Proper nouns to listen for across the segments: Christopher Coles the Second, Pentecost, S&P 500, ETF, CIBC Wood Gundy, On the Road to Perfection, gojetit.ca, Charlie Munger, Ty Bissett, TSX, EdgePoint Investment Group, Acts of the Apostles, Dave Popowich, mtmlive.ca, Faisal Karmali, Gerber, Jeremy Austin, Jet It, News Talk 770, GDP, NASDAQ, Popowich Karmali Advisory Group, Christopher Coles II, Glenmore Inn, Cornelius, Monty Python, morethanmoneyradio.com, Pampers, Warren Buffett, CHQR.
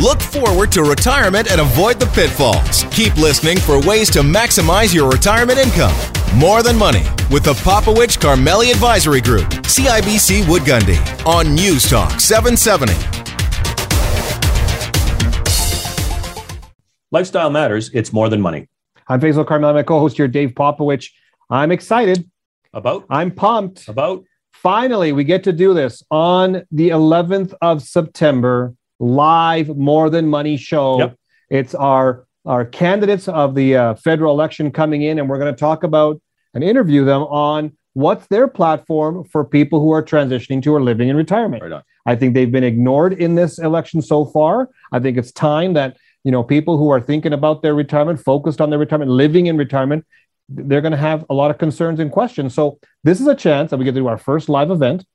Look forward to retirement and avoid the pitfalls. Keep listening for ways to maximize your retirement income. More Than Money with the Popowich Karmali Advisory Group, CIBC Wood Gundy, on News Talk 770. Lifestyle matters. It's More Than Money. I'm Faisal Karmali. My co-host here, Dave Popowich. I'm excited. I'm pumped. Finally, we get to do this on the 11th of September, live More Than Money show. Yep. It's our candidates of the federal election coming in, and we're going to talk about and interview them on what's their platform for people who are transitioning to or living in retirement. Right on. I think they've been ignored in this election so far. I think it's time that, you know, people who are thinking about their retirement, focused on their retirement, living in retirement, they're going to have a lot of concerns and questions. So this is a chance that we get to do our first live event.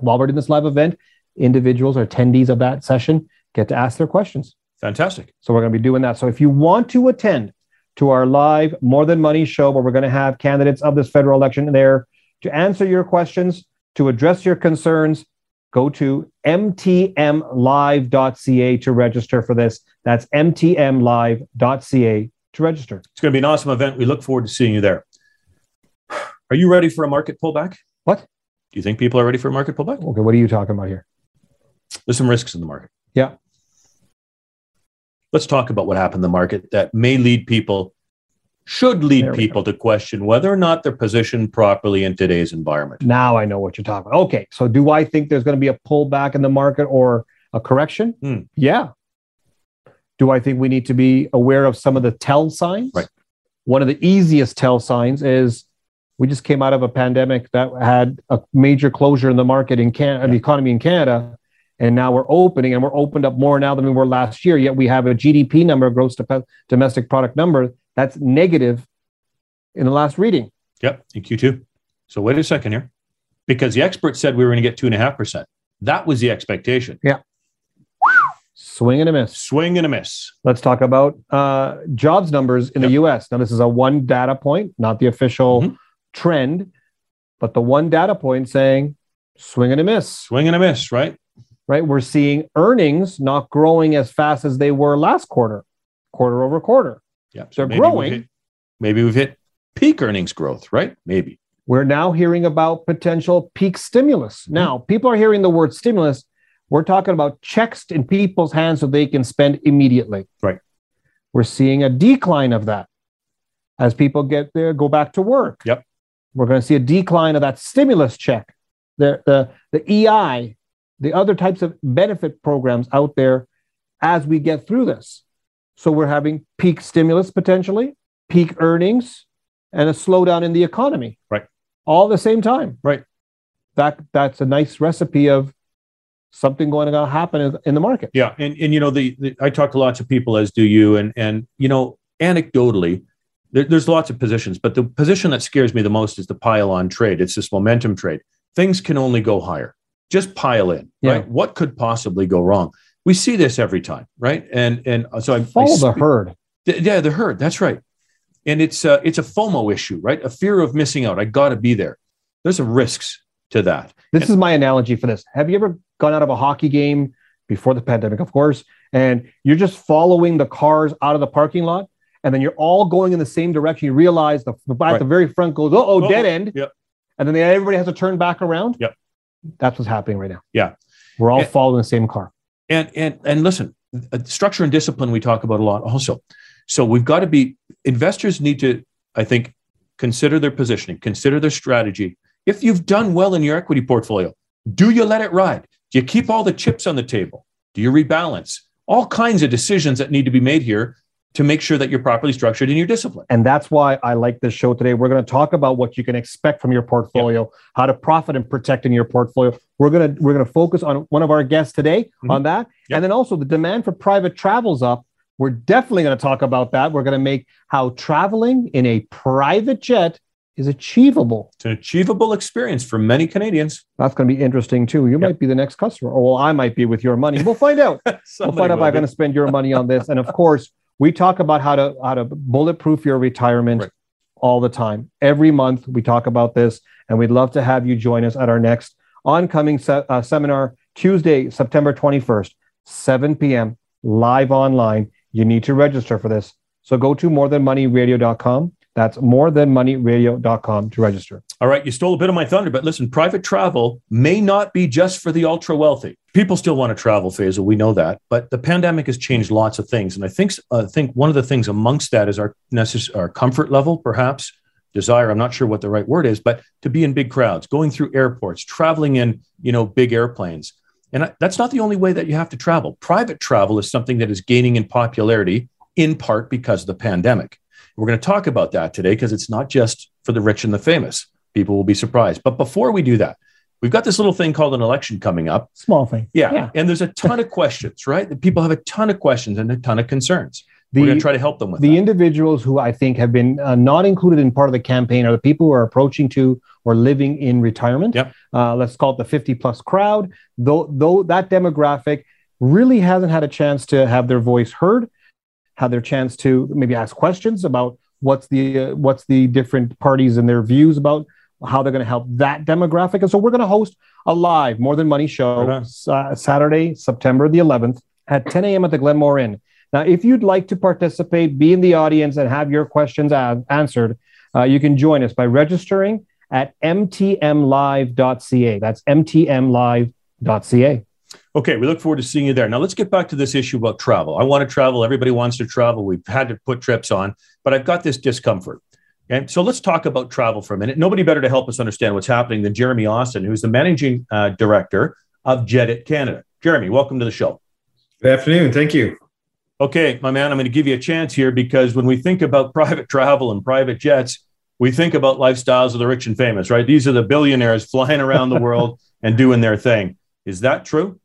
While we're doing this live event, individuals or attendees of that session get to ask their questions. Fantastic. So we're going to be doing that. So if you want to attend to our live More Than Money show, where we're going to have candidates of this federal election there to answer your questions, to address your concerns, go to mtmlive.ca to register for this. That's mtmlive.ca to register. It's going to be an awesome event. We look forward to seeing you there. Are you ready for a market pullback? What? Do you think people are ready for a market pullback? Okay, what are you talking about here? There's some risks in the market. Yeah. Let's talk about what happened in the market that may lead people, should lead people to question whether or not they're positioned properly in today's environment. Now I know what you're talking about. Okay, so do I think there's going to be a pullback in the market or a correction? Yeah. Do I think we need to be aware of some of the tell signs? Right. One of the easiest tell signs is we just came out of a pandemic that had a major closure in the market in Canada, the economy in Canada. And now we're opening, and we're opened up more now than we were last year. Yet we have a GDP number, gross domestic product number, that's negative in the last reading. Yep, in Q2. So wait a second here, because the experts said we were going to get 2.5%. That was the expectation. Yeah. Swing and a miss. Swing and a miss. Let's talk about jobs numbers in the U.S. Now, this is a one data point, not the official trend, but the one data point saying swing and a miss. Swing and a miss, right? Right, we're seeing earnings not growing as fast as they were last quarter, quarter over quarter. Yeah, so they're growing. Maybe we've hit peak earnings growth, right? Maybe. We're now hearing about potential peak stimulus. Mm-hmm. Now, people are hearing the word stimulus. We're talking about checks in people's hands so they can spend immediately. Right. We're seeing a decline of that as people get there, go back to work. Yep. We're going to see a decline of that stimulus check, the EI. The other types of benefit programs out there as we get through this. So we're having peak stimulus potentially, peak earnings, and a slowdown in the economy. Right. All at the same time. Right. That's a nice recipe of something going to happen in the market. Yeah. And you know, I talk to lots of people, as do you, and you know, anecdotally, there's lots of positions, but the position that scares me the most is the pile on trade. It's this momentum trade. Things can only go higher. Just pile in, right? What could possibly go wrong? We see this every time, right? And so I follow the herd. Yeah, the herd. That's right. And it's a FOMO issue, right? A fear of missing out. I got to be there. There's some risks to that. This is my analogy for this. Have you ever gone out of a hockey game before the pandemic, of course, and you're just following the cars out of the parking lot, and then you're all going in the same direction. You realize the guy at the very front goes, uh-oh, dead end. Yep. And then everybody has to turn back around. Yep. That's what's happening right now. Yeah. We're all following the same car. And listen, structure and discipline we talk about a lot also. So we've got to be, investors need to, I think, consider their positioning, consider their strategy. If you've done well in your equity portfolio, do you let it ride? Do you keep all the chips on the table? Do you rebalance? All kinds of decisions that need to be made here to make sure that you're properly structured in your discipline. And that's why I like this show today. We're going to talk about what you can expect from your portfolio, how to profit and protect in your portfolio. We're going to focus on one of our guests today on that. Yep. And then also the demand for private travel's up. We're definitely going to talk about that. We're going to make how traveling in a private jet is achievable. It's an achievable experience for many Canadians. That's going to be interesting too. You might be the next customer, or well, I might be with your money. We'll find out. We'll find out if I'm going to spend your money on this. And of course, we talk about how to bulletproof your retirement all the time. Every month we talk about this, and we'd love to have you join us at our next oncoming seminar, Tuesday, September 21st, 7 p.m. live online. You need to register for this. So go to morethanmoneyradio.com. That's morethanmoneyradio.com to register. All right, you stole a bit of my thunder, but listen, private travel may not be just for the ultra wealthy. People still want to travel, Faisal, we know that, but the pandemic has changed lots of things. And I think one of the things amongst that is our comfort level, perhaps, desire, I'm not sure what the right word is, but to be in big crowds, going through airports, traveling in, big airplanes. And that's not the only way that you have to travel. Private travel is something that is gaining in popularity in part because of the pandemic. We're going to talk about that today because it's not just for the rich and the famous. People will be surprised. But before we do that, we've got this little thing called an election coming up. Small thing. Yeah. And there's a ton of questions, right? People have a ton of questions and a ton of concerns. We're going to try to help them with that. Individuals who I think have been not included in part of the campaign are the people who are approaching to or living in retirement. Yep. Let's call it the 50-plus crowd. Though that demographic really hasn't had a chance to have their voice heard, had their chance to maybe ask questions about what's the different parties and their views about how they're going to help that demographic. And so we're going to host a live More Than Money show Saturday, September the 11th at 10 a.m. at the Glenmore Inn. Now, if you'd like to participate, be in the audience and have your questions answered, you can join us by registering at mtmlive.ca. That's mtmlive.ca. Okay, we look forward to seeing you there. Now, let's get back to this issue about travel. I want to travel. Everybody wants to travel. We've had to put trips on, but I've got this discomfort. Okay, so let's talk about travel for a minute. Nobody better to help us understand what's happening than Jeremy Austin, who's the managing director of Jet It Canada. Jeremy, welcome to the show. Good afternoon. Thank you. Okay, my man, I'm going to give you a chance here because when we think about private travel and private jets, we think about lifestyles of the rich and famous, right? These are the billionaires flying around the world and doing their thing. Is that true?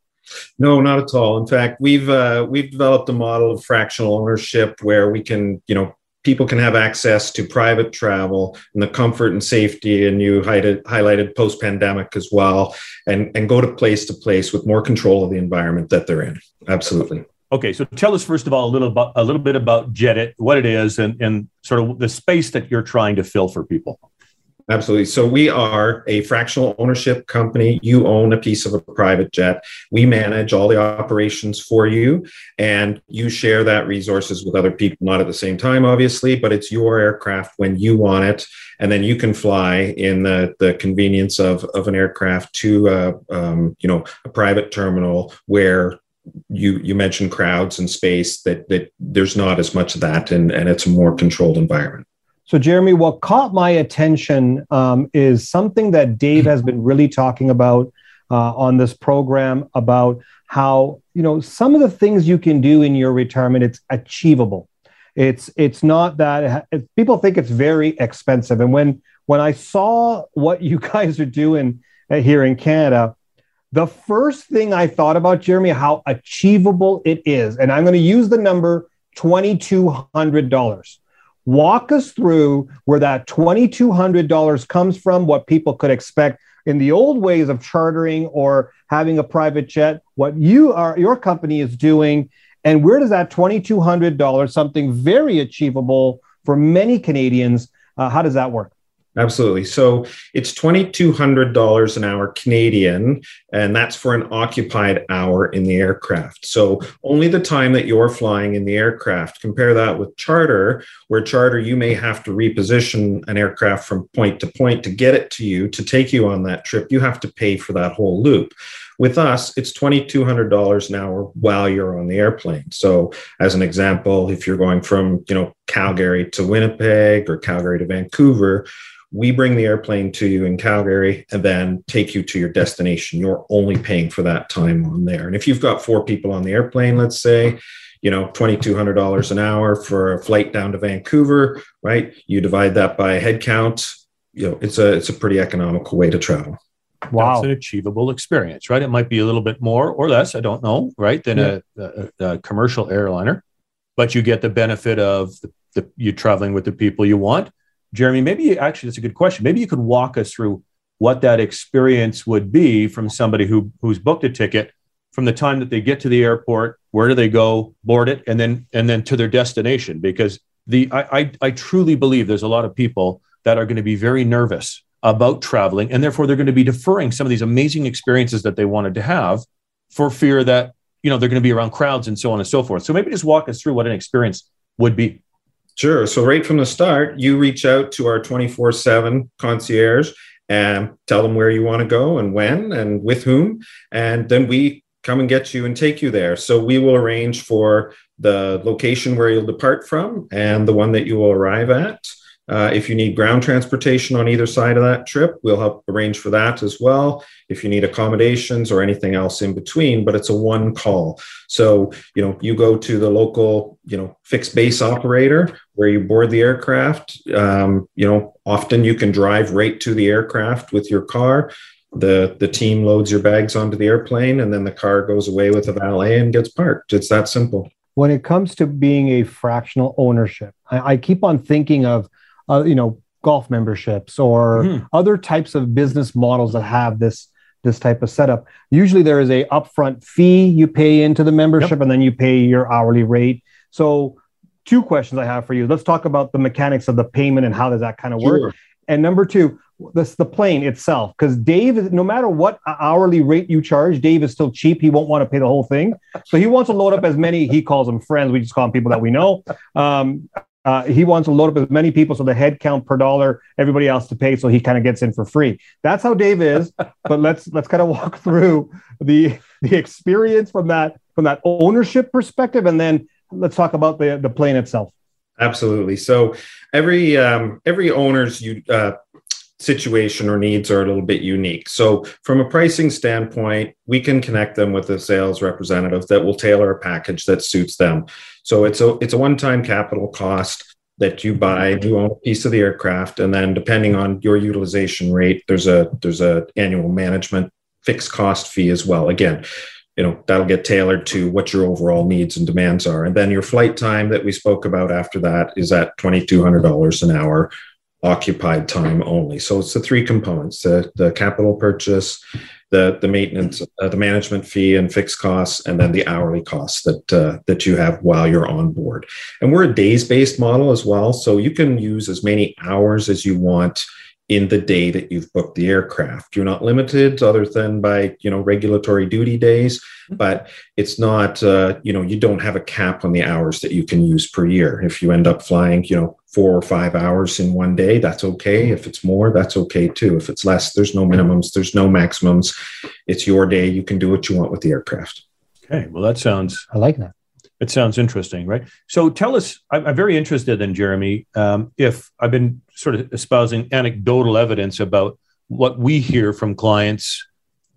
No, not at all. In fact, we've developed a model of fractional ownership where we can, people can have access to private travel and the comfort and safety, and you highlighted post-pandemic as well, and go to place with more control of the environment that they're in. Absolutely. Okay, so tell us first of all a little bit about Jet It, what it is, and sort of the space that you're trying to fill for people. Absolutely. So we are a fractional ownership company. You own a piece of a private jet. We manage all the operations for you, and you share that resources with other people, not at the same time, obviously, but it's your aircraft when you want it. And then you can fly in the convenience of an aircraft to a private terminal where you mentioned crowds and space, that there's not as much of that, and it's a more controlled environment. So, Jeremy, what caught my attention is something that Dave has been really talking about on this program about how, some of the things you can do in your retirement, it's achievable. It's not that people think it's very expensive. And when I saw what you guys are doing here in Canada, the first thing I thought about, Jeremy, how achievable it is. And I'm going to use the number $2,200. Walk us through where that $2,200 comes from, what people could expect in the old ways of chartering or having a private jet, what your company is doing, and where does that $2,200, something very achievable for many Canadians, how does that work? Absolutely. So it's $2,200 an hour Canadian, and that's for an occupied hour in the aircraft. So only the time that you're flying in the aircraft. Compare that with charter, where charter, you may have to reposition an aircraft from point to point to get it to you, to take you on that trip. You have to pay for that whole loop. With us, it's $2,200 an hour while you're on the airplane. So as an example, if you're going from, Calgary to Winnipeg or Calgary to Vancouver, we bring the airplane to you in Calgary and then take you to your destination. You're only paying for that time on there. And if you've got four people on the airplane, let's say, $2,200 an hour for a flight down to Vancouver, right? You divide that by head count. It's a pretty economical way to travel. Wow. That's an achievable experience, right? It might be a little bit more or less, I don't know, right, than a commercial airliner, but you get the benefit of you traveling with the people you want. Jeremy, that's a good question. Maybe you could walk us through what that experience would be from somebody who's booked a ticket from the time that they get to the airport, where do they go, board it, and then to their destination. Because I truly believe there's a lot of people that are going to be very nervous about traveling, and therefore they're going to be deferring some of these amazing experiences that they wanted to have for fear that you know, they're going to be around crowds and so on and so forth. So maybe just walk us through what an experience would be. Sure. So right from the start, you reach out to our 24/7 concierge and tell them where you want to go and when and with whom. And then we come and get you and take you there. So we will arrange for the location where you'll depart from and the one that you will arrive at. If you need ground transportation on either side of that trip, we'll help arrange for that as well. If you need accommodations or anything else in between, but it's a one call. So, you know, you go to the local, you know, fixed base operator where you board the aircraft. You know, often you can drive right to the aircraft with your car. The team loads your bags onto the airplane, and then the car goes away with a valet and gets parked. It's that simple. When it comes to being a fractional ownership, I keep on thinking of, you know, golf memberships or other types of business models that have this type of setup. Usually there is a upfront fee you pay into the membership, and then you pay your hourly rate. So two questions I have for you. Let's talk about the mechanics of the payment and how does that kind of work. And number two, that's the plane itself, because Dave is, no matter what hourly rate you charge, Dave is still cheap. He won't want to pay the whole thing. So he wants to load up as many, he calls them friends. We just call them people that we know. He wants to load up as many people. So the head count per dollar, everybody else to pay. So he kind of gets in for free. That's how Dave is. But let's kind of walk through the experience from that ownership perspective. And then let's talk about the plane itself. Absolutely. So every owner's situation or needs are a little bit unique. So from a pricing standpoint, we can connect them with a sales representative that will tailor a package that suits them. So it's a one-time capital cost that you own a piece of the aircraft, and then depending on your utilization rate, there's a annual management fixed cost fee as well. Again, you know, that'll get tailored to what your overall needs and demands are. And then your flight time that we spoke about after that is at $2,200 an hour occupied time only. So it's the three components: the capital purchase, the maintenance, the management fee and fixed costs, and then the hourly costs that you have while you're on board. And we're a days-based model as well. So you can use as many hours as you want in the day that you've booked the aircraft. You're not limited other than by, you know, regulatory duty days, but it's not, you know, you don't have a cap on the hours that you can use per year. If you end up flying, you know, 4 or 5 hours in one day, that's okay. If it's more, that's okay too. If it's less, there's no minimums, there's no maximums. It's your day. You can do what you want with the aircraft. Okay. Well, I like that. It sounds interesting, right? So tell us, I'm very interested in, Jeremy, if I've been sort of espousing anecdotal evidence about what we hear from clients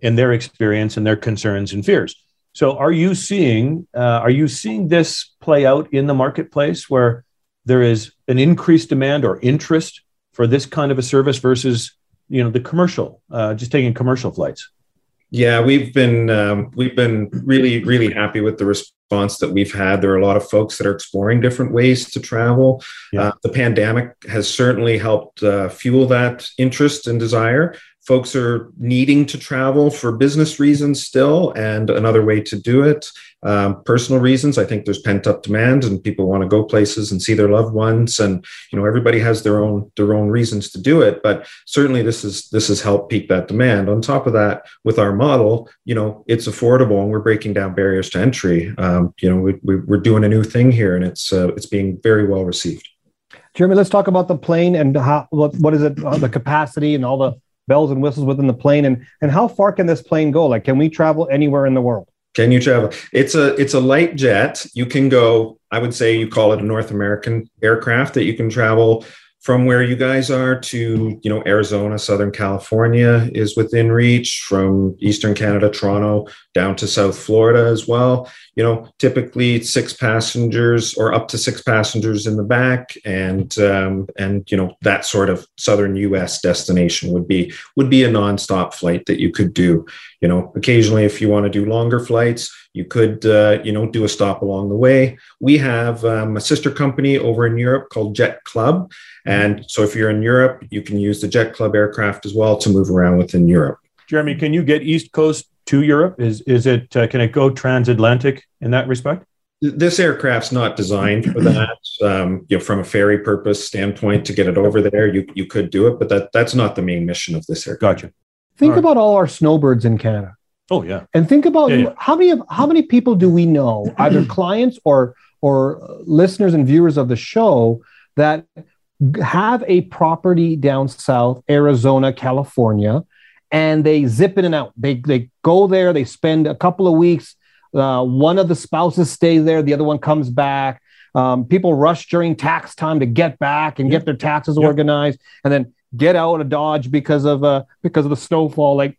and their experience and their concerns and fears. So are you seeing this play out in the marketplace where there is an increased demand or interest for this kind of a service versus, you know, the commercial, just taking commercial flights? Yeah, we've been really, really happy with the response that we've had. There are a lot of folks that are exploring different ways to travel. Yeah. The pandemic has certainly helped fuel that interest and desire. Folks are needing to travel for business reasons still, and another way to do it. Personal reasons, I think there's pent-up demand, and people want to go places and see their loved ones. And you know, everybody has their own reasons to do it. But certainly, this has helped peak that demand. On top of that, with our model, you know, it's affordable, and we're breaking down barriers to entry. You know, we're doing a new thing here, and it's being very well received. Jeremy, let's talk about the plane and how, what is it, the capacity, and all the bells and whistles within the plane, and how far can this plane go? Like, can we travel anywhere in the world? Can you travel? It's a light jet. You can go, I would say you call it a North American aircraft, that you can travel from where you guys are to, you know, Arizona, Southern California is within reach, from Eastern Canada, Toronto, down to South Florida as well. You know, typically 6 passengers or up to 6 passengers in the back, and you know, that sort of Southern US destination would be a nonstop flight that you could do. You know, occasionally if you want to do longer flights, you could, you know, do a stop along the way. We have a sister company over in Europe called Jet Club. And so if you're in Europe, you can use the Jet Club aircraft as well to move around within Europe. Jeremy, can you get East Coast to Europe? Is it can it go transatlantic in that respect? This aircraft's not designed for that. You know, from a ferry purpose standpoint, to get it over there, you could do it, but that's not the main mission of this aircraft. Gotcha. Think about all our snowbirds in Canada. Oh yeah. And think about how many people do we know, either clients or listeners and viewers of the show, that have a property down south, Arizona, California, and they zip in and out. They go there, they spend a couple of weeks. One of the spouses stays there, the other one comes back. People rush during tax time to get back and get their taxes organized, and then get out of Dodge because of the snowfall. Like,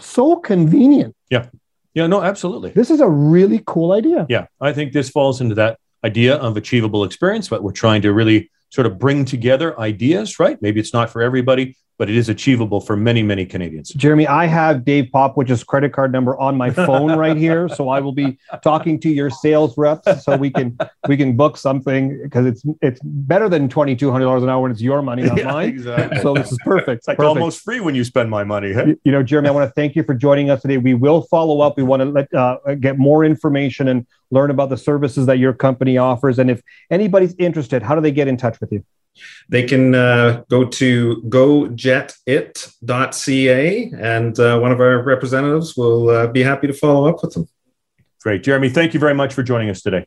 so convenient. Yeah. Yeah, no, absolutely. This is a really cool idea. Yeah. I think this falls into that idea of achievable experience, but we're trying to really sort of bring together ideas, right? Maybe it's not for everybody, but it is achievable for many, many Canadians. Jeremy, I have Dave Popowich's credit card number on my phone right here. So I will be talking to your sales reps so we can book something, because it's better than $2,200 an hour when it's your money, not mine. Exactly. So this is perfect. It's like almost free when you spend my money. Hey? You know, Jeremy, I want to thank you for joining us today. We will follow up. We want to get more information and learn about the services that your company offers. And if anybody's interested, how do they get in touch with you? They can go to gojetit.ca, and one of our representatives will be happy to follow up with them. Great. Jeremy, thank you very much for joining us today.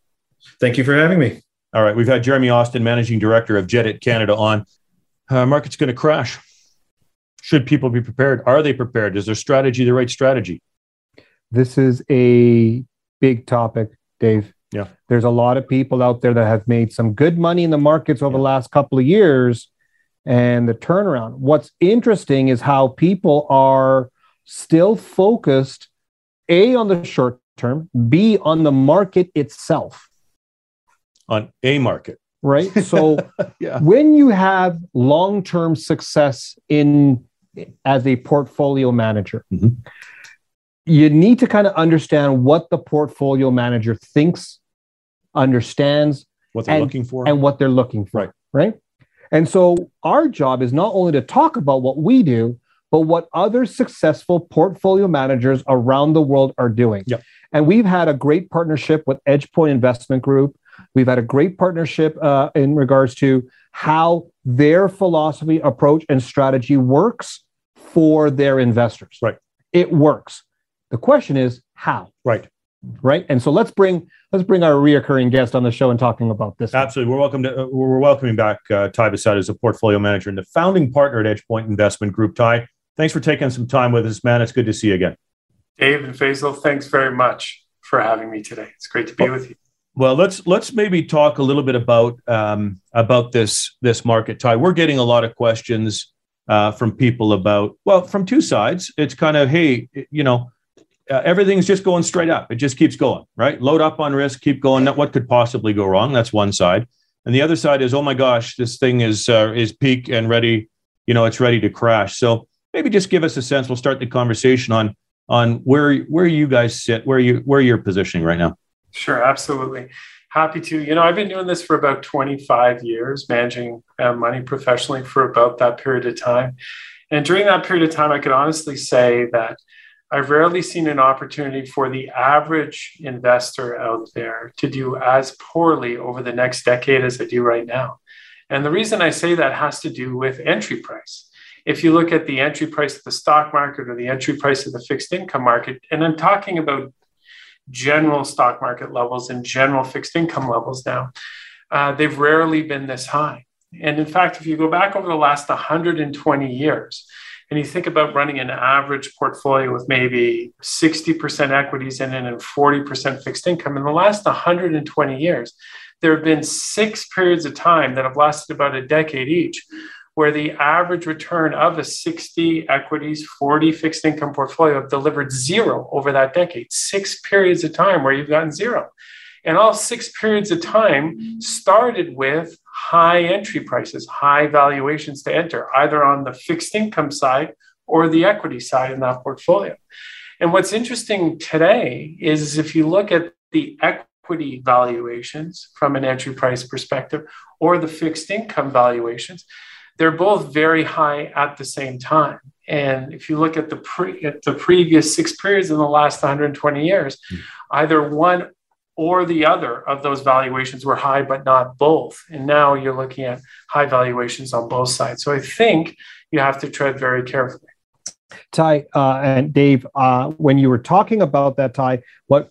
Thank you for having me. All right. We've had Jeremy Austin, Managing Director of Jet It Canada, on. Market's going to crash. Should people be prepared? Are they prepared? Is their strategy the right strategy? This is a big topic, Dave. Yeah, there's a lot of people out there that have made some good money in the markets over the last couple of years, and the turnaround. What's interesting is how people are still focused, A, on the short term, B, on the market itself. On a market. Right? So when you have long-term success as a portfolio manager, you need to kind of understand what the portfolio manager thinks, understands, what they're looking for, and what they're looking for. Right. And so our job is not only to talk about what we do, but what other successful portfolio managers around the world are doing. Yep. And we've had a great partnership with EdgePoint Investment Group. We've had a great partnership in regards to how their philosophy, approach, and strategy works for their investors. Right. It works. The question is how. Right. And so let's bring our reoccurring guest on the show and talking about this. Absolutely. We're welcoming back Ty Bissett, as a portfolio manager and the founding partner at EdgePoint Investment Group. Ty, thanks for taking some time with us, man. It's good to see you again. Dave and Faisal, thanks very much for having me today. It's great to be with you. Well, let's maybe talk a little bit about this market, Ty. We're getting a lot of questions from people about, well, from two sides. It's kind of, hey, you know, everything's just going straight up. It just keeps going, right? Load up on risk, keep going. What could possibly go wrong? That's one side. And the other side is, oh my gosh, this thing is peak and ready. You know, it's ready to crash. So maybe just give us a sense. We'll start the conversation on where you guys sit, where you're positioning right now. Sure, absolutely. Happy to. You know, I've been doing this for about 25 years, managing money professionally for about that period of time. And during that period of time, I could honestly say that I've rarely seen an opportunity for the average investor out there to do as poorly over the next decade as I do right now. And the reason I say that has to do with entry price. If you look at the entry price of the stock market or the entry price of the fixed income market, and I'm talking about general stock market levels and general fixed income levels now, they've rarely been this high. And in fact, if you go back over the last 120 years, and you think about running an average portfolio with maybe 60% equities in it and 40% fixed income, in the last 120 years, there have been 6 periods of time that have lasted about a decade each, where the average return of a 60 equities, 40 fixed income portfolio have delivered zero over that decade. 6 periods of time where you've gotten zero. And all 6 periods of time started with high entry prices, high valuations to enter, either on the fixed income side or the equity side in that portfolio. And what's interesting today is if you look at the equity valuations from an entry price perspective or the fixed income valuations, they're both very high at the same time. And if you look at the previous 6 periods in the last 120 years, either one or the other of those valuations were high, but not both. And now you're looking at high valuations on both sides. So I think you have to tread very carefully. Ty and Dave, when you were talking about that, Ty, what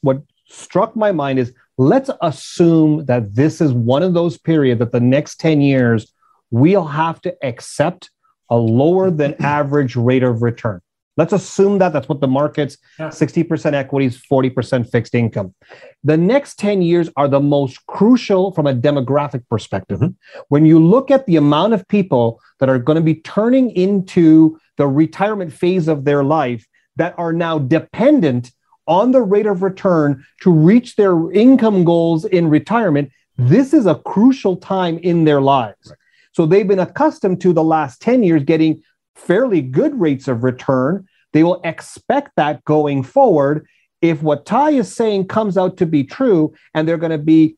struck my mind is, let's assume that this is one of those periods that the next 10 years, we'll have to accept a lower than average rate of return. Let's assume that that's what the market's 60% equities, 40% fixed income. The next 10 years are the most crucial from a demographic perspective. Mm-hmm. When you look at the amount of people that are going to be turning into the retirement phase of their life that are now dependent on the rate of return to reach their income goals in retirement, this is a crucial time in their lives. Right. So they've been accustomed to the last 10 years getting fairly good rates of return. They will expect that going forward. If what Ty is saying comes out to be true and they're going to be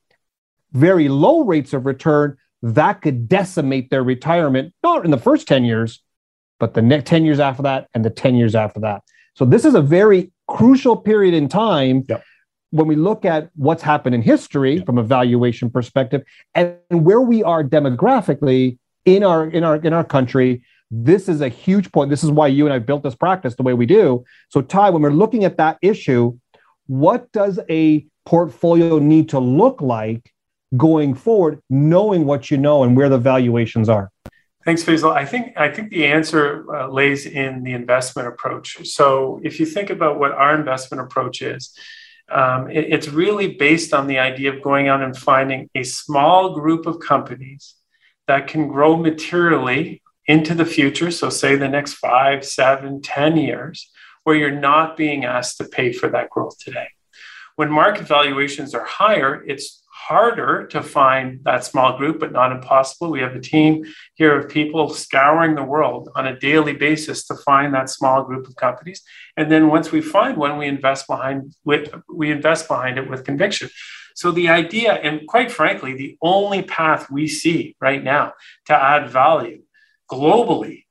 very low rates of return, that could decimate their retirement, not in the first 10 years, but the next 10 years after that and the 10 years after that. So this is a very crucial period in time. Yep. When we look at what's happened in history from a valuation perspective and where we are demographically in our country, this is a huge point. This is why you and I built this practice the way we do. So Ty, when we're looking at that issue, what does a portfolio need to look like going forward, knowing what you know and where the valuations are? Thanks, Faisal. I think the answer lays in the investment approach. So if you think about what our investment approach is, it's really based on the idea of going out and finding a small group of companies that can grow materially into the future. So say the next 5, 7, 10 years, where you're not being asked to pay for that growth today. When market valuations are higher, it's harder to find that small group, but not impossible. We have a team here of people scouring the world on a daily basis to find that small group of companies. And then once we find one, we invest behind it with conviction. So the idea, and quite frankly, the only path we see right now to add value globally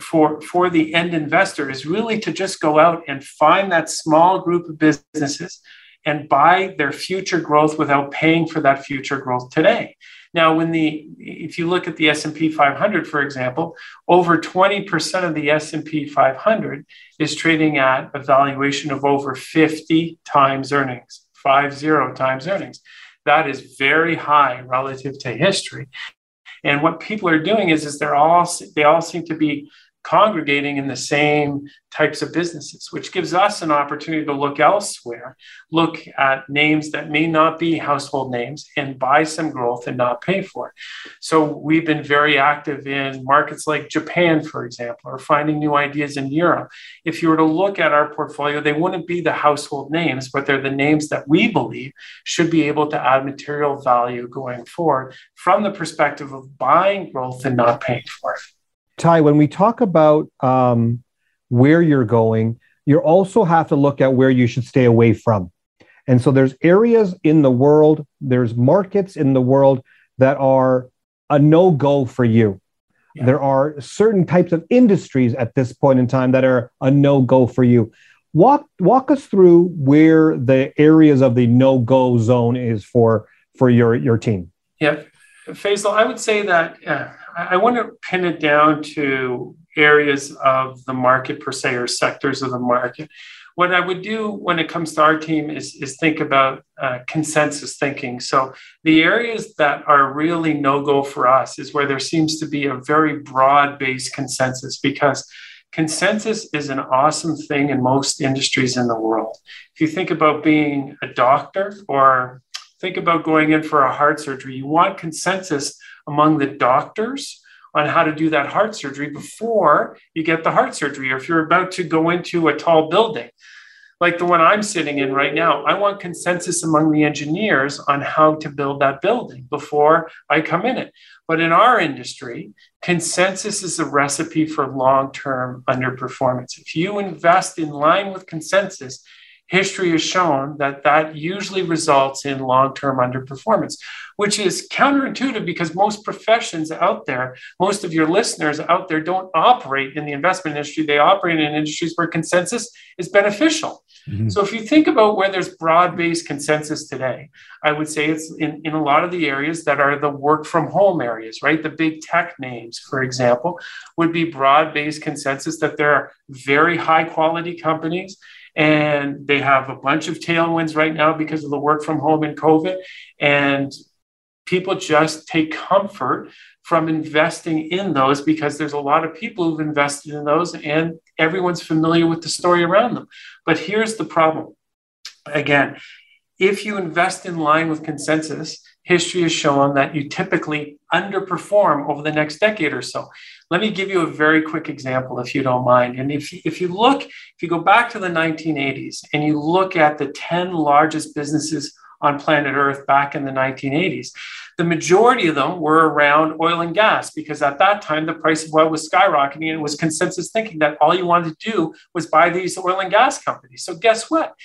for the end investor is really to just go out and find that small group of businesses and buy their future growth without paying for that future growth today. Now, if you look at the S&P 500, for example, over 20% of the S&P 500 is trading at a valuation of over 50 times earnings, 50 times earnings. That is very high relative to history. And what people are doing is they all seem to be congregating in the same types of businesses, which gives us an opportunity to look elsewhere, look at names that may not be household names and buy some growth and not pay for it. So we've been very active in markets like Japan, for example, or finding new ideas in Europe. If you were to look at our portfolio, they wouldn't be the household names, but they're the names that we believe should be able to add material value going forward from the perspective of buying growth and not paying for it. Ty, when we talk about where you're going, you also have to look at where you should stay away from. And so there's areas in the world, there's markets in the world that are a no-go for you. Yeah. There are certain types of industries at this point in time that are a no-go for you. Walk us through where the areas of the no-go zone is for your team. Yeah. Faisal, I would say that I want to pin it down to areas of the market per se, or sectors of the market. What I would do when it comes to our team is think about consensus thinking. So the areas that are really no-go for us is where there seems to be a very broad-based consensus, because consensus is an awesome thing in most industries in the world. If you think about being a doctor or think about going in for a heart surgery, you want consensus among the doctors on how to do that heart surgery before you get the heart surgery. Or if you're about to go into a tall building, like the one I'm sitting in right now, I want consensus among the engineers on how to build that building before I come in it. But in our industry, consensus is a recipe for long-term underperformance. If you invest in line with consensus, history has shown that usually results in long-term underperformance, which is counterintuitive because most professions out there, most of your listeners out there don't operate in the investment industry. They operate in industries where consensus is beneficial. Mm-hmm. So if you think about where there's broad-based consensus today, I would say it's in a lot of the areas that are the work from home areas, right? The big tech names, for example, would be broad-based consensus that there are very high quality companies and they have a bunch of tailwinds right now because of the work from home and COVID. And people just take comfort from investing in those because there's a lot of people who've invested in those and everyone's familiar with the story around them. But here's the problem. Again, if you invest in line with consensus, history has shown that you typically underperform over the next decade or so. Let me give you a very quick example, if you don't mind. And if you go back to the 1980s and you look at the 10 largest businesses on planet Earth back in the 1980s. The majority of them were around oil and gas, because at that time, the price of oil was skyrocketing and it was consensus thinking that all you wanted to do was buy these oil and gas companies. So guess what?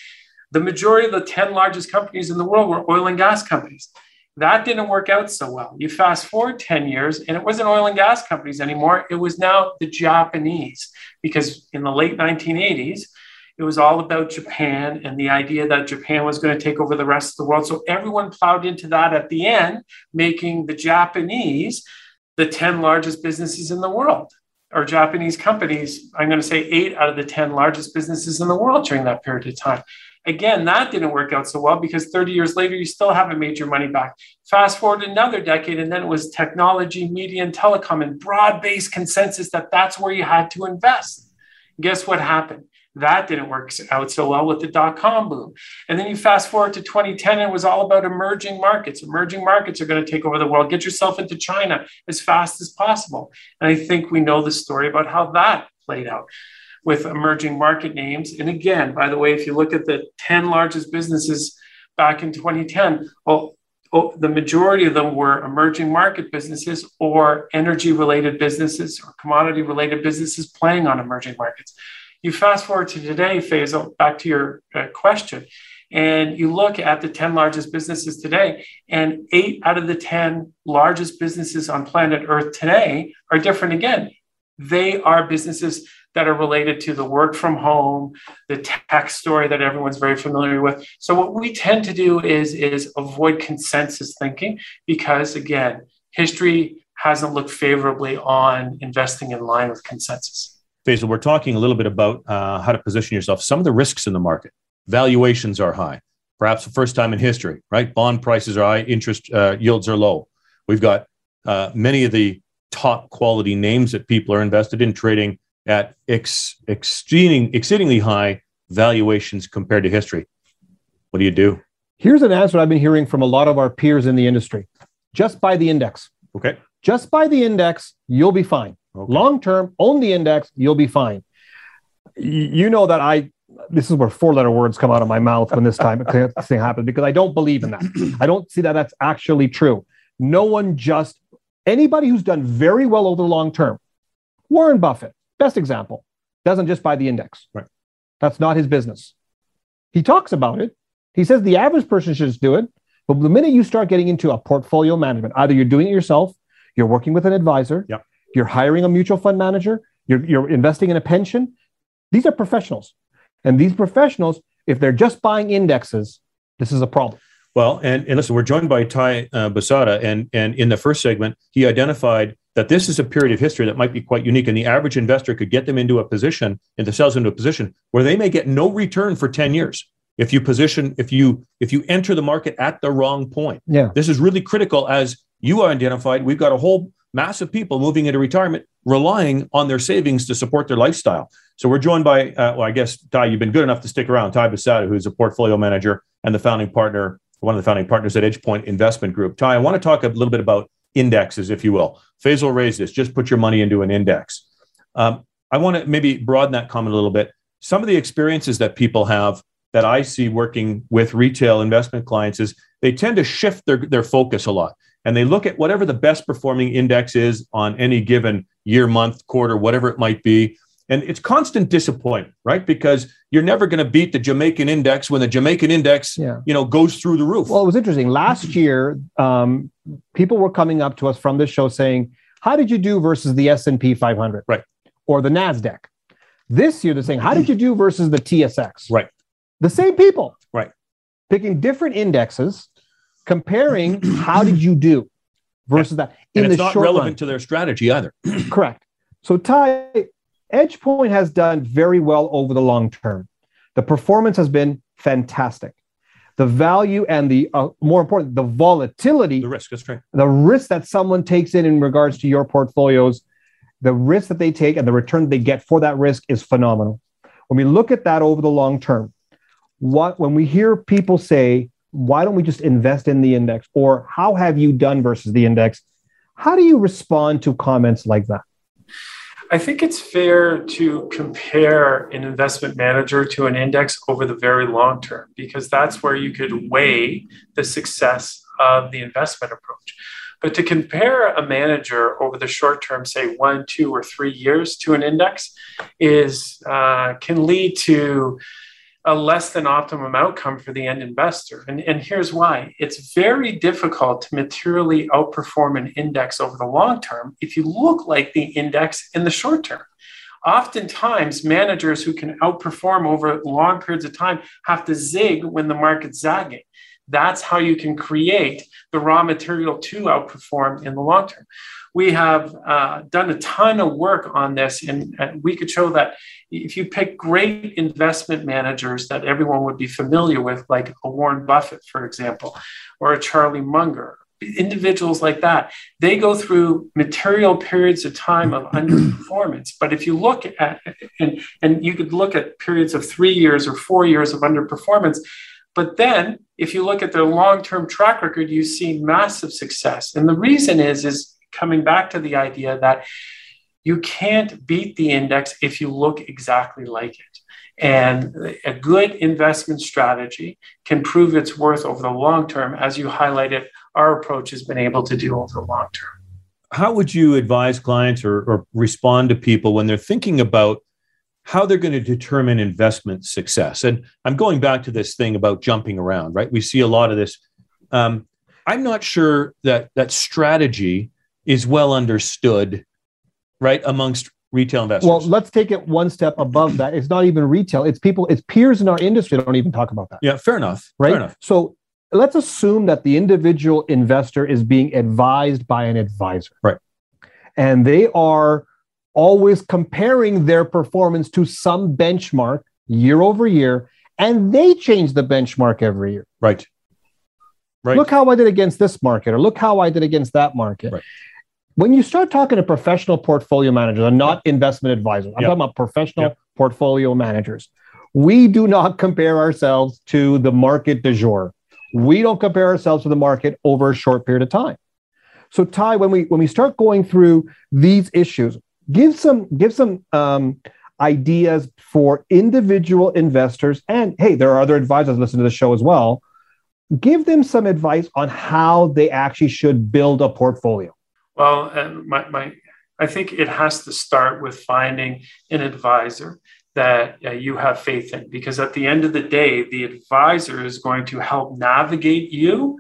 The majority of the 10 largest companies in the world were oil and gas companies. That didn't work out so well. You fast forward 10 years and it wasn't oil and gas companies anymore. It was now the Japanese, because in the late 1980s, it was all about Japan and the idea that Japan was going to take over the rest of the world. So everyone plowed into that at the end, making the Japanese the 10 largest businesses in the world, or Japanese companies. I'm going to say 8 out of the 10 largest businesses in the world during that period of time. Again, that didn't work out so well because 30 years later, you still haven't made your money back. Fast forward another decade, and then it was technology, media, and telecom, and broad-based consensus that that's where you had to invest. Guess what happened? That didn't work out so well with the dot-com boom. And then you fast forward to 2010, and it was all about emerging markets. Emerging markets are going to take over the world. Get yourself into China as fast as possible. And I think we know the story about how that played out with emerging market names. And again, by the way, if you look at the 10 largest businesses back in 2010, well, the majority of them were emerging market businesses or energy-related businesses or commodity-related businesses playing on emerging markets. You fast forward to today, Faisal, back to your question, and you look at the 10 largest businesses today, and 8 out of the 10 largest businesses on planet Earth today are different again. They are businesses that are related to the work from home, the tech story that everyone's very familiar with. So what we tend to do is avoid consensus thinking because, again, history hasn't looked favorably on investing in line with consensus. Faisal, we're talking a little bit about how to position yourself. Some of the risks in the market. Valuations are high, perhaps the first time in history, right? Bond prices are high, interest yields are low. We've got many of the top quality names that people are invested in trading at exceedingly high valuations compared to history. What do you do? Here's an answer I've been hearing from a lot of our peers in the industry. Just buy the index. Okay. Just buy the index, you'll be fine. Okay. Long-term, own the index, you'll be fine. You know that this is where 4-letter words come out of my mouth when this time thing happens, because I don't believe in that. I don't see that that's actually true. Anybody who's done very well over the long term, Warren Buffett, best example, doesn't just buy the index. Right. That's not his business. He talks about it. He says the average person should just do it. But the minute you start getting into a portfolio management, either you're doing it yourself, you're working with an advisor, yep. You're hiring a mutual fund manager, you're investing in a pension. These are professionals. And these professionals, if they're just buying indexes, this is a problem. Well, and listen, we're joined by Ty Bissett, and in the first segment, he identified that this is a period of history that might be quite unique, and the average investor could get them into a position, and themselves into a position where they may get no return for 10 years. If you enter the market at the wrong point. Yeah. This is really critical. As you identified, we've got a whole massive people moving into retirement, relying on their savings to support their lifestyle. So we're joined by, I guess, Ty, you've been good enough to stick around, Ty Bissett, who's a portfolio manager and one of the founding partners at EdgePoint Investment Group. Ty, I want to talk a little bit about indexes, if you will. Faisal raised this, just put your money into an index. I want to maybe broaden that comment a little bit. Some of the experiences that people have that I see working with retail investment clients is they tend to shift their focus a lot. And they look at whatever the best performing index is on any given year, month, quarter, whatever it might be. And it's constant disappointment, right? Because you're never going to beat the Jamaican index when the Jamaican index, goes through the roof. Well, it was interesting. Last year, people were coming up to us from this show saying, how did you do versus the S&P 500? Right. Or the NASDAQ. This year, they're saying, how did you do versus the TSX? Right. The same people. Right. Picking different indexes, comparing how did you do versus that. And it's not relevant to their strategy either. Correct. So Ty, EdgePoint has done very well over the long term. The performance has been fantastic. The value and the, more important, the volatility. The risk, that's right. The risk that someone takes in regards to your portfolios, the risk that they take and the return they get for that risk is phenomenal. When we look at that over the long term, when we hear people say, why don't we just invest in the index? Or how have you done versus the index? How do you respond to comments like that? I think it's fair to compare an investment manager to an index over the very long term, because that's where you could weigh the success of the investment approach. But to compare a manager over the short term, say 1, 2, or 3 years to an index, is can lead to a less than optimum outcome for the end investor. And here's why. It's very difficult to materially outperform an index over the long term if you look like the index in the short term. Oftentimes, managers who can outperform over long periods of time have to zig when the market's zagging. That's how you can create the raw material to outperform in the long term. We have done a ton of work on this, and we could show that if you pick great investment managers that everyone would be familiar with, like a Warren Buffett, for example, or a Charlie Munger, individuals like that, they go through material periods of time of underperformance. But if you look at, and you could look at periods of 3 years or 4 years of underperformance, but then if you look at their long-term track record, you see massive success. And the reason is coming back to the idea that you can't beat the index if you look exactly like it. And a good investment strategy can prove its worth over the long term. As you highlighted, our approach has been able to do over the long term. How would you advise clients or respond to people when they're thinking about how they're going to determine investment success? And I'm going back to this thing about jumping around, right? We see a lot of this. I'm not sure that strategy is well understood, right, amongst retail investors. Well, let's take it one step above that. It's not even retail. It's people, it's peers in our industry that don't even talk about that. Yeah, fair enough. Right? Fair enough. So let's assume that the individual investor is being advised by an advisor. Right. And they are always comparing their performance to some benchmark year over year, and they change the benchmark every year. Right. Right. Look how I did against this market, or look how I did against that market. Right. When you start talking to professional portfolio managers, I'm not investment advisors, I'm talking about professional portfolio managers. We do not compare ourselves to the market du jour. We don't compare ourselves to the market over a short period of time. So Ty, when we start going through these issues, give some ideas for individual investors. And hey, there are other advisors listening to the show as well. Give them some advice on how they actually should build a portfolio. Well, and I think it has to start with finding an advisor that you have faith in, because at the end of the day, the advisor is going to help navigate you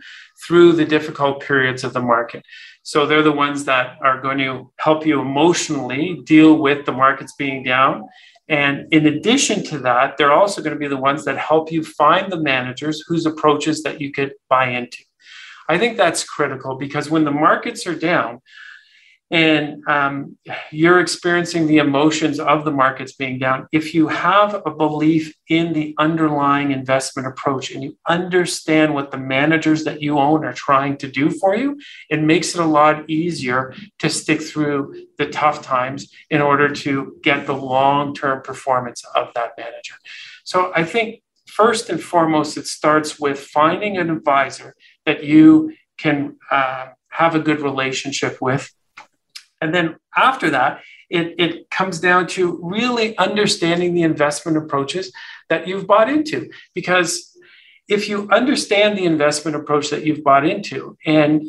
through the difficult periods of the market. So they're the ones that are going to help you emotionally deal with the markets being down. And in addition to that, they're also going to be the ones that help you find the managers whose approaches that you could buy into. I think that's critical, because when the markets are down and you're experiencing the emotions of the markets being down, if you have a belief in the underlying investment approach and you understand what the managers that you own are trying to do for you, it makes it a lot easier to stick through the tough times in order to get the long-term performance of that manager. So I think first and foremost, it starts with finding an advisor that you can have a good relationship with. And then after that, it comes down to really understanding the investment approaches that you've bought into. Because if you understand the investment approach that you've bought into, and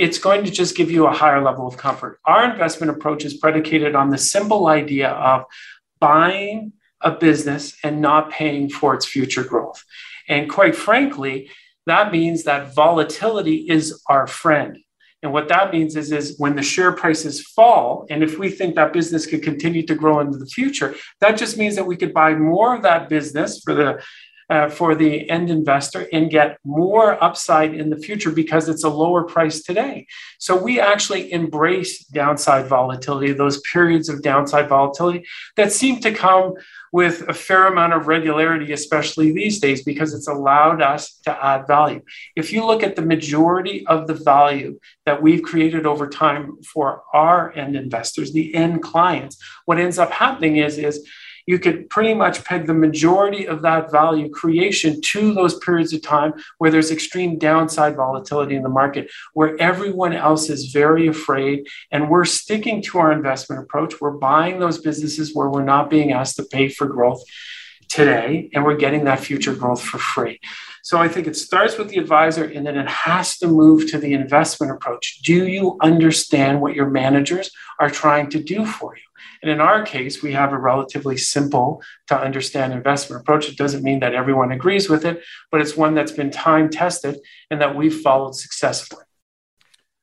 it's going to just give you a higher level of comfort. Our investment approach is predicated on the simple idea of buying a business and not paying for its future growth. And quite frankly, that means that volatility is our friend. And what that means is when the share prices fall, and if we think that business could continue to grow into the future, that just means that we could buy more of that business for the for the end investor and get more upside in the future because it's a lower price today. So we actually embrace downside volatility, those periods of downside volatility that seem to come with a fair amount of regularity, especially these days, because it's allowed us to add value. If you look at the majority of the value that we've created over time for our end investors, the end clients, what ends up happening is you could pretty much peg the majority of that value creation to those periods of time where there's extreme downside volatility in the market, where everyone else is very afraid. And we're sticking to our investment approach. We're buying those businesses where we're not being asked to pay for growth today, and we're getting that future growth for free. So I think it starts with the advisor, and then it has to move to the investment approach. Do you understand what your managers are trying to do for you? And in our case, we have a relatively simple to understand investment approach. It doesn't mean that everyone agrees with it, but it's one that's been time tested and that we've followed successfully.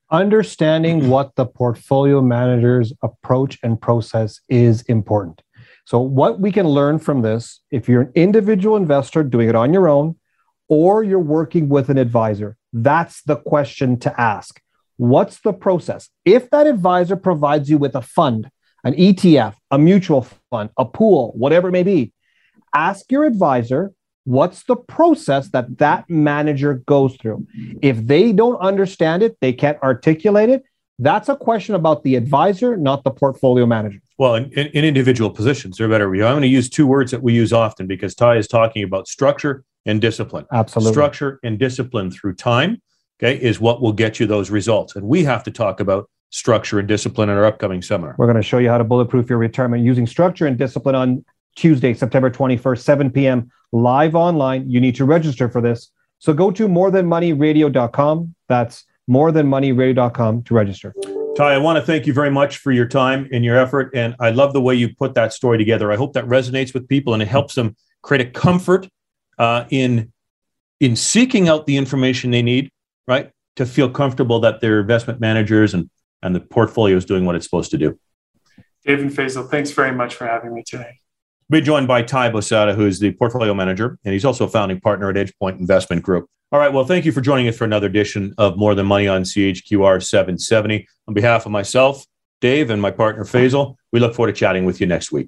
Understanding what the portfolio manager's approach and process is important. So what we can learn from this, if you're an individual investor doing it on your own, or you're working with an advisor, that's the question to ask. What's the process? If that advisor provides you with a fund, an ETF, a mutual fund, a pool, whatever it may be, ask your advisor, what's the process that that manager goes through? If they don't understand it, they can't articulate it, that's a question about the advisor, not the portfolio manager. Well, in individual positions, there better be. I'm going to use two words that we use often because Ty is talking about structure and discipline. Absolutely. Structure and discipline through time, okay, is what will get you those results. And we have to talk about structure and discipline in our upcoming seminar. We're going to show you how to bulletproof your retirement using structure and discipline on Tuesday, September 21st, 7 p.m. live online. You need to register for this. So go to morethanmoneyradio.com. That's morethanmoneyradio.com to register. Ty, I want to thank you very much for your time and your effort. And I love the way you put that story together. I hope that resonates with people and it helps them create a comfort in seeking out the information they need, right, to feel comfortable that their investment managers and the portfolio is doing what it's supposed to do. Dave and Faisal, thanks very much for having me today. We'll be joined by Ty Bissett, who is the portfolio manager, and he's also a founding partner at EdgePoint Investment Group. All right, well, thank you for joining us for another edition of More Than Money on CHQR 770. On behalf of myself, Dave, and my partner Faisal, we look forward to chatting with you next week.